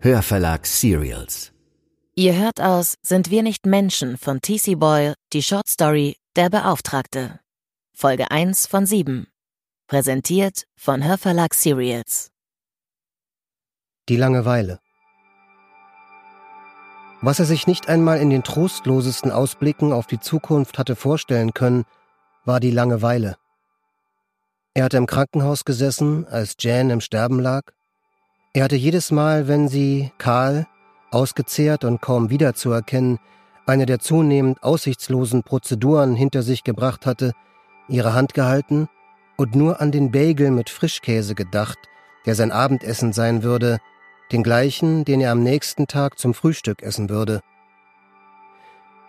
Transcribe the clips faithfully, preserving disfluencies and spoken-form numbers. Hörverlag Serials. Ihr hört aus Sind wir nicht Menschen von T C Boyle, die Shortstory Der Beauftragte. Folge eins von sieben. Präsentiert von Hörverlag Serials. Die Langeweile. Was er sich nicht einmal in den trostlosesten Ausblicken auf die Zukunft hatte vorstellen können, war die Langeweile. Er hatte im Krankenhaus gesessen, als Jan im Sterben lag. Er hatte jedes Mal, wenn sie, Karl, ausgezehrt und kaum wiederzuerkennen, eine der zunehmend aussichtslosen Prozeduren hinter sich gebracht hatte, ihre Hand gehalten und nur an den Bagel mit Frischkäse gedacht, der sein Abendessen sein würde, den gleichen, den er am nächsten Tag zum Frühstück essen würde.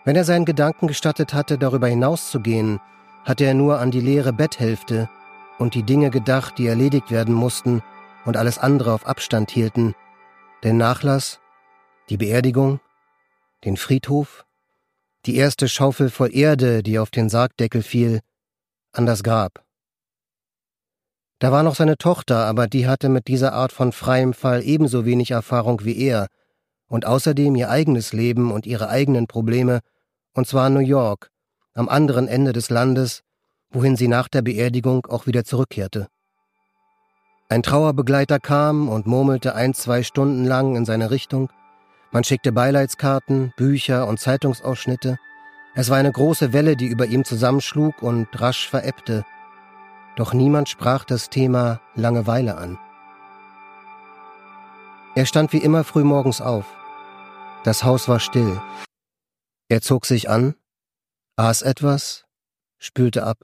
Wenn er seinen Gedanken gestattet hatte, darüber hinauszugehen, hatte er nur an die leere Betthälfte und die Dinge gedacht, die erledigt werden mussten und alles andere auf Abstand hielten, den Nachlass, die Beerdigung, den Friedhof, die erste Schaufel voll Erde, die auf den Sargdeckel fiel, an das Grab. Da war noch seine Tochter, aber die hatte mit dieser Art von freiem Fall ebenso wenig Erfahrung wie er und außerdem ihr eigenes Leben und ihre eigenen Probleme, und zwar in New York, am anderen Ende des Landes, wohin sie nach der Beerdigung auch wieder zurückkehrte. Ein Trauerbegleiter kam und murmelte ein, zwei Stunden lang in seine Richtung. Man schickte Beileidskarten, Bücher und Zeitungsausschnitte. Es war eine große Welle, die über ihm zusammenschlug und rasch verebbte. Doch niemand sprach das Thema Langeweile an. Er stand wie immer frühmorgens auf. Das Haus war still. Er zog sich an, aß etwas, spülte ab.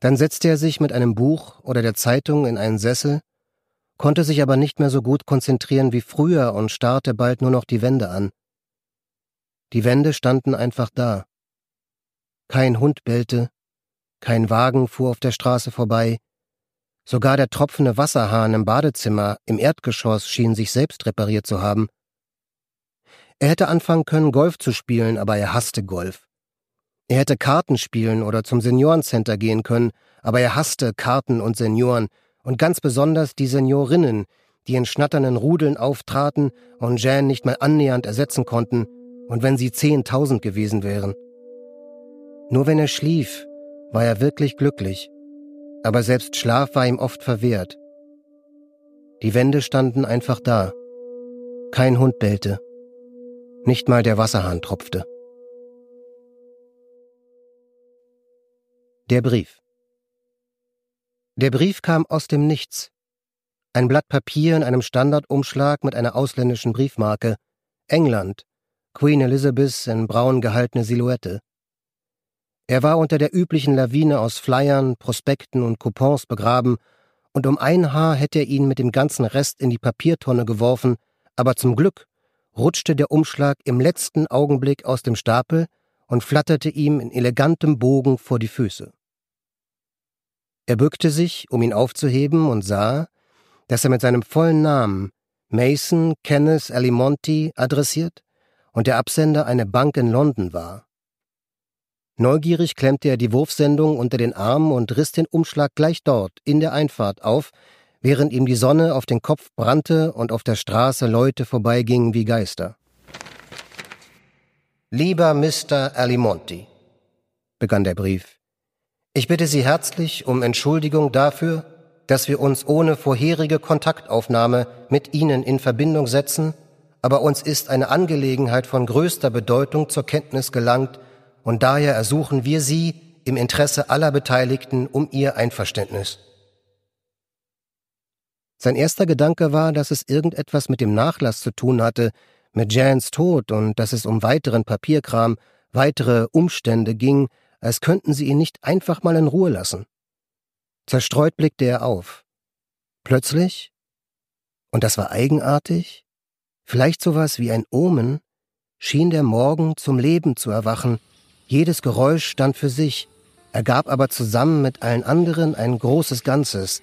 Dann setzte er sich mit einem Buch oder der Zeitung in einen Sessel, konnte sich aber nicht mehr so gut konzentrieren wie früher und starrte bald nur noch die Wände an. Die Wände standen einfach da. Kein Hund bellte. Kein Wagen fuhr auf der Straße vorbei. Sogar der tropfende Wasserhahn im Badezimmer im Erdgeschoss schien sich selbst repariert zu haben. Er hätte anfangen können, Golf zu spielen, aber er hasste Golf. Er hätte Karten spielen oder zum Seniorencenter gehen können, aber er hasste Karten und Senioren und ganz besonders die Seniorinnen, die in schnatternden Rudeln auftraten und Jan nicht mal annähernd ersetzen konnten, und wenn sie zehntausend gewesen wären. Nur wenn er schlief, war er wirklich glücklich, aber selbst Schlaf war ihm oft verwehrt. Die Wände standen einfach da. Kein Hund bellte. Nicht mal der Wasserhahn tropfte. Der Brief. Der Brief kam aus dem Nichts. Ein Blatt Papier in einem Standardumschlag mit einer ausländischen Briefmarke. England. Queen Elizabeth in braun gehaltene Silhouette. Er war unter der üblichen Lawine aus Flyern, Prospekten und Coupons begraben, und um ein Haar hätte er ihn mit dem ganzen Rest in die Papiertonne geworfen, aber zum Glück rutschte der Umschlag im letzten Augenblick aus dem Stapel und flatterte ihm in elegantem Bogen vor die Füße. Er bückte sich, um ihn aufzuheben, und sah, dass er mit seinem vollen Namen Mason Kenneth Alimonti adressiert und der Absender eine Bank in London war. Neugierig klemmte er die Wurfsendung unter den Arm und riss den Umschlag gleich dort, in der Einfahrt, auf, während ihm die Sonne auf den Kopf brannte und auf der Straße Leute vorbeigingen wie Geister. »Lieber Mister Alimonti«, begann der Brief, »ich bitte Sie herzlich um Entschuldigung dafür, dass wir uns ohne vorherige Kontaktaufnahme mit Ihnen in Verbindung setzen, aber uns ist eine Angelegenheit von größter Bedeutung zur Kenntnis gelangt, und daher ersuchen wir Sie im Interesse aller Beteiligten um Ihr Einverständnis.« Sein erster Gedanke war, dass es irgendetwas mit dem Nachlass zu tun hatte, mit Jans Tod, und dass es um weiteren Papierkram, weitere Umstände ging, als könnten sie ihn nicht einfach mal in Ruhe lassen. Zerstreut blickte er auf. Plötzlich, und das war eigenartig, vielleicht sowas wie ein Omen, schien der Morgen zum Leben zu erwachen. Jedes Geräusch stand für sich, ergab aber zusammen mit allen anderen ein großes Ganzes.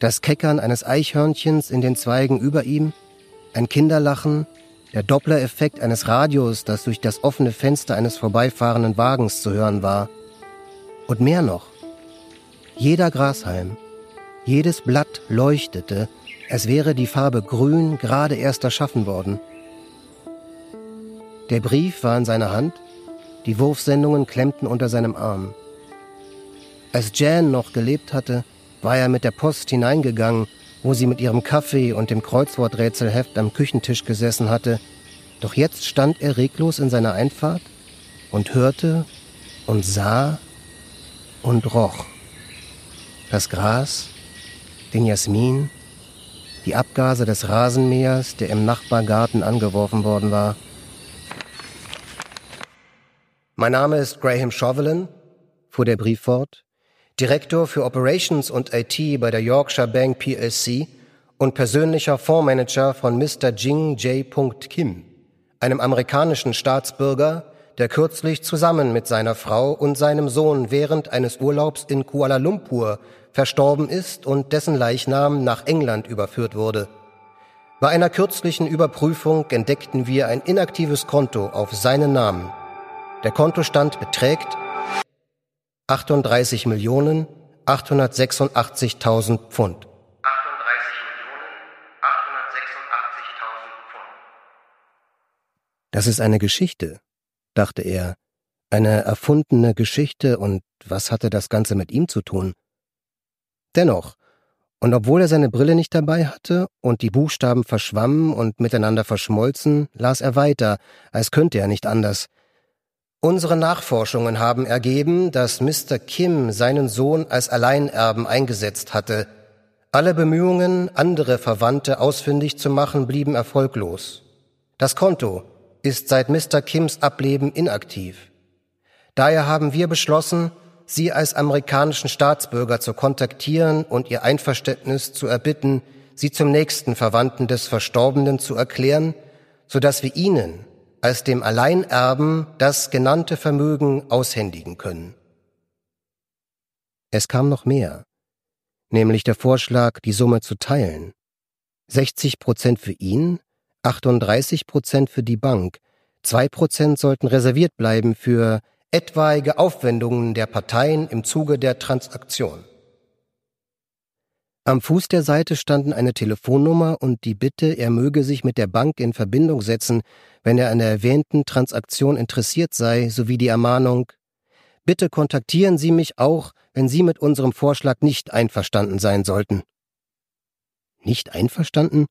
Das Keckern eines Eichhörnchens in den Zweigen über ihm, ein Kinderlachen, der Doppler-Effekt eines Radios, das durch das offene Fenster eines vorbeifahrenden Wagens zu hören war. Und mehr noch. Jeder Grashalm, Jedes Blatt leuchtete, als wäre die Farbe grün gerade erst erschaffen worden. Der Brief war in seiner Hand, die Wurfsendungen klemmten unter seinem Arm. Als Jan noch gelebt hatte, war er mit der Post hineingegangen, wo sie mit ihrem Kaffee und dem Kreuzworträtselheft am Küchentisch gesessen hatte, doch jetzt stand er reglos in seiner Einfahrt und hörte und sah und roch. Das Gras, den Jasmin, die Abgase des Rasenmähers, der im Nachbargarten angeworfen worden war. Mein Name ist Graham Chauvelin, fuhr der Brief fort, Direktor für Operations und I T bei der Yorkshire Bank P L C und persönlicher Fondsmanager von Mister Jing J. Kim, einem amerikanischen Staatsbürger, der kürzlich zusammen mit seiner Frau und seinem Sohn während eines Urlaubs in Kuala Lumpur verstorben ist und dessen Leichnam nach England überführt wurde. Bei einer kürzlichen Überprüfung entdeckten wir ein inaktives Konto auf seinen Namen. Der Kontostand beträgt achtunddreißig Millionen achthundertsechsundachtzigtausend Pfund. achtunddreißig Millionen achthundertsechsundachtzigtausend Pfund. Das ist eine Geschichte, dachte er. Eine erfundene Geschichte, und was hatte das Ganze mit ihm zu tun? Dennoch, und obwohl er seine Brille nicht dabei hatte und die Buchstaben verschwammen und miteinander verschmolzen, las er weiter, als könnte er nicht anders. Unsere Nachforschungen haben ergeben, dass Mister Kim seinen Sohn als Alleinerben eingesetzt hatte. Alle Bemühungen, andere Verwandte ausfindig zu machen, blieben erfolglos. Das Konto ist seit Mister Kims Ableben inaktiv. Daher haben wir beschlossen, Sie als amerikanischen Staatsbürger zu kontaktieren und Ihr Einverständnis zu erbitten, Sie zum nächsten Verwandten des Verstorbenen zu erklären, sodass wir Ihnen als dem Alleinerben das genannte Vermögen aushändigen können. Es kam noch mehr, nämlich der Vorschlag, die Summe zu teilen. sechzig Prozent für ihn, achtunddreißig Prozent für die Bank, zwei Prozent sollten reserviert bleiben für etwaige Aufwendungen der Parteien im Zuge der Transaktion. Am Fuß der Seite standen eine Telefonnummer und die Bitte, er möge sich mit der Bank in Verbindung setzen, wenn er an der erwähnten Transaktion interessiert sei, sowie die Ermahnung: Bitte kontaktieren Sie mich auch, wenn Sie mit unserem Vorschlag nicht einverstanden sein sollten. Nicht einverstanden?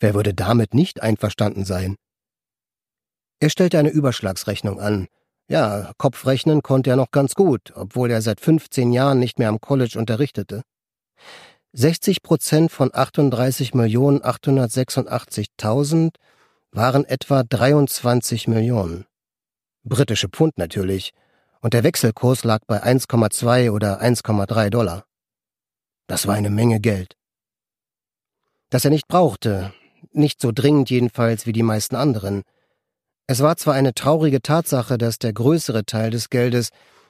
Wer würde damit nicht einverstanden sein? Er stellte eine Überschlagsrechnung an. Ja, Kopfrechnen konnte er noch ganz gut, obwohl er seit fünfzehn Jahren nicht mehr am College unterrichtete. sechzig Prozent von achtunddreißig Millionen achthundertsechsundachtzigtausend waren etwa dreiundzwanzig Millionen. Britische Pfund natürlich. Und der Wechselkurs lag bei eins Komma zwei oder eins Komma drei Dollar. Das war eine Menge Geld, das er nicht brauchte. Nicht so dringend jedenfalls wie die meisten anderen. Es war zwar eine traurige Tatsache, dass der größere Teil des Geldes,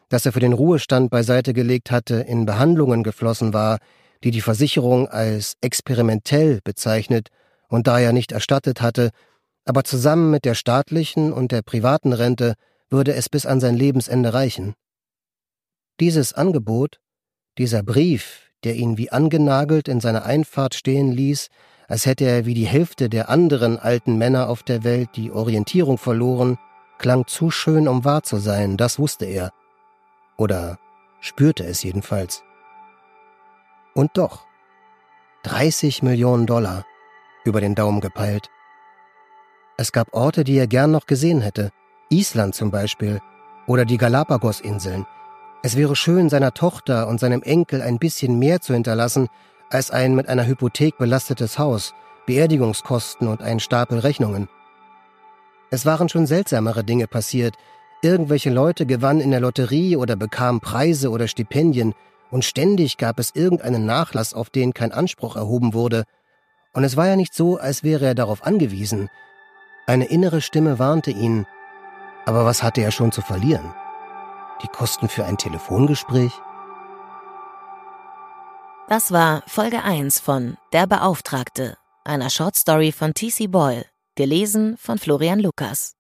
das er für den Ruhestand beiseite gelegt hatte, in Behandlungen geflossen war, die die Versicherung als experimentell bezeichnet und daher nicht erstattet hatte, aber zusammen mit der staatlichen und der privaten Rente würde es bis an sein Lebensende reichen. Dieses Angebot, dieser Brief, der ihn wie angenagelt in seiner Einfahrt stehen ließ, als hätte er wie die Hälfte der anderen alten Männer auf der Welt die Orientierung verloren, klang zu schön, um wahr zu sein, das wusste er. Oder spürte es jedenfalls. Und doch, dreißig Millionen Dollar, über den Daumen gepeilt. Es gab Orte, die er gern noch gesehen hätte, Island zum Beispiel oder die Galapagos-Inseln. Es wäre schön, seiner Tochter und seinem Enkel ein bisschen mehr zu hinterlassen, als ein mit einer Hypothek belastetes Haus, Beerdigungskosten und einen Stapel Rechnungen. Es waren schon seltsamere Dinge passiert. Irgendwelche Leute gewannen in der Lotterie oder bekamen Preise oder Stipendien, und ständig gab es irgendeinen Nachlass, auf den kein Anspruch erhoben wurde. Und es war ja nicht so, als wäre er darauf angewiesen. Eine innere Stimme warnte ihn. Aber was hatte er schon zu verlieren? Die Kosten für ein Telefongespräch? Das war Folge eins von Der Beauftragte, einer Shortstory von T C Boyle, gelesen von Florian Lukas.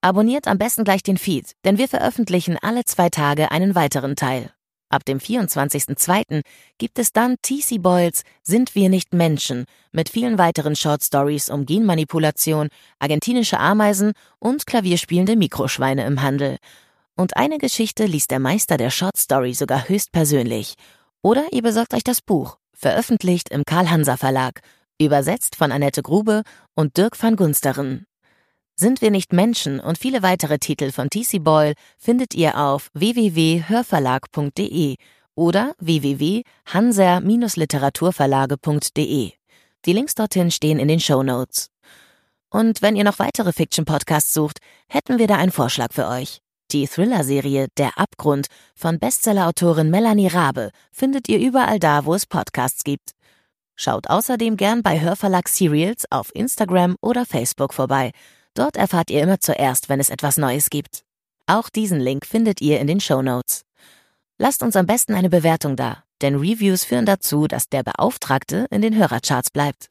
Abonniert am besten gleich den Feed, denn wir veröffentlichen alle zwei Tage einen weiteren Teil. Ab dem vierundzwanzigsten zweiten gibt es dann T C Boyles »Sind wir nicht Menschen« mit vielen weiteren Shortstories um Genmanipulation, argentinische Ameisen und klavierspielende Mikroschweine im Handel. Und eine Geschichte liest der Meister der Shortstory sogar höchstpersönlich. Oder ihr besorgt euch das Buch, veröffentlicht im Karl-Hanser-Verlag, übersetzt von Annette Grube und Dirk van Gunsteren. »Sind wir nicht Menschen« und viele weitere Titel von T C Boyle findet ihr auf w w w punkt hörverlag punkt de oder w w w punkt hanser Bindestrich literaturverlage punkt de. Die Links dorthin stehen in den Shownotes. Und wenn ihr noch weitere Fiction-Podcasts sucht, hätten wir da einen Vorschlag für euch. Die Thriller-Serie »Der Abgrund« von Bestseller-Autorin Melanie Rabe findet ihr überall da, wo es Podcasts gibt. Schaut außerdem gern bei Hörverlag Serials auf Instagram oder Facebook vorbei. Dort erfahrt ihr immer zuerst, wenn es etwas Neues gibt. Auch diesen Link findet ihr in den Shownotes. Lasst uns am besten eine Bewertung da, denn Reviews führen dazu, dass der Beauftragte in den Hörercharts bleibt.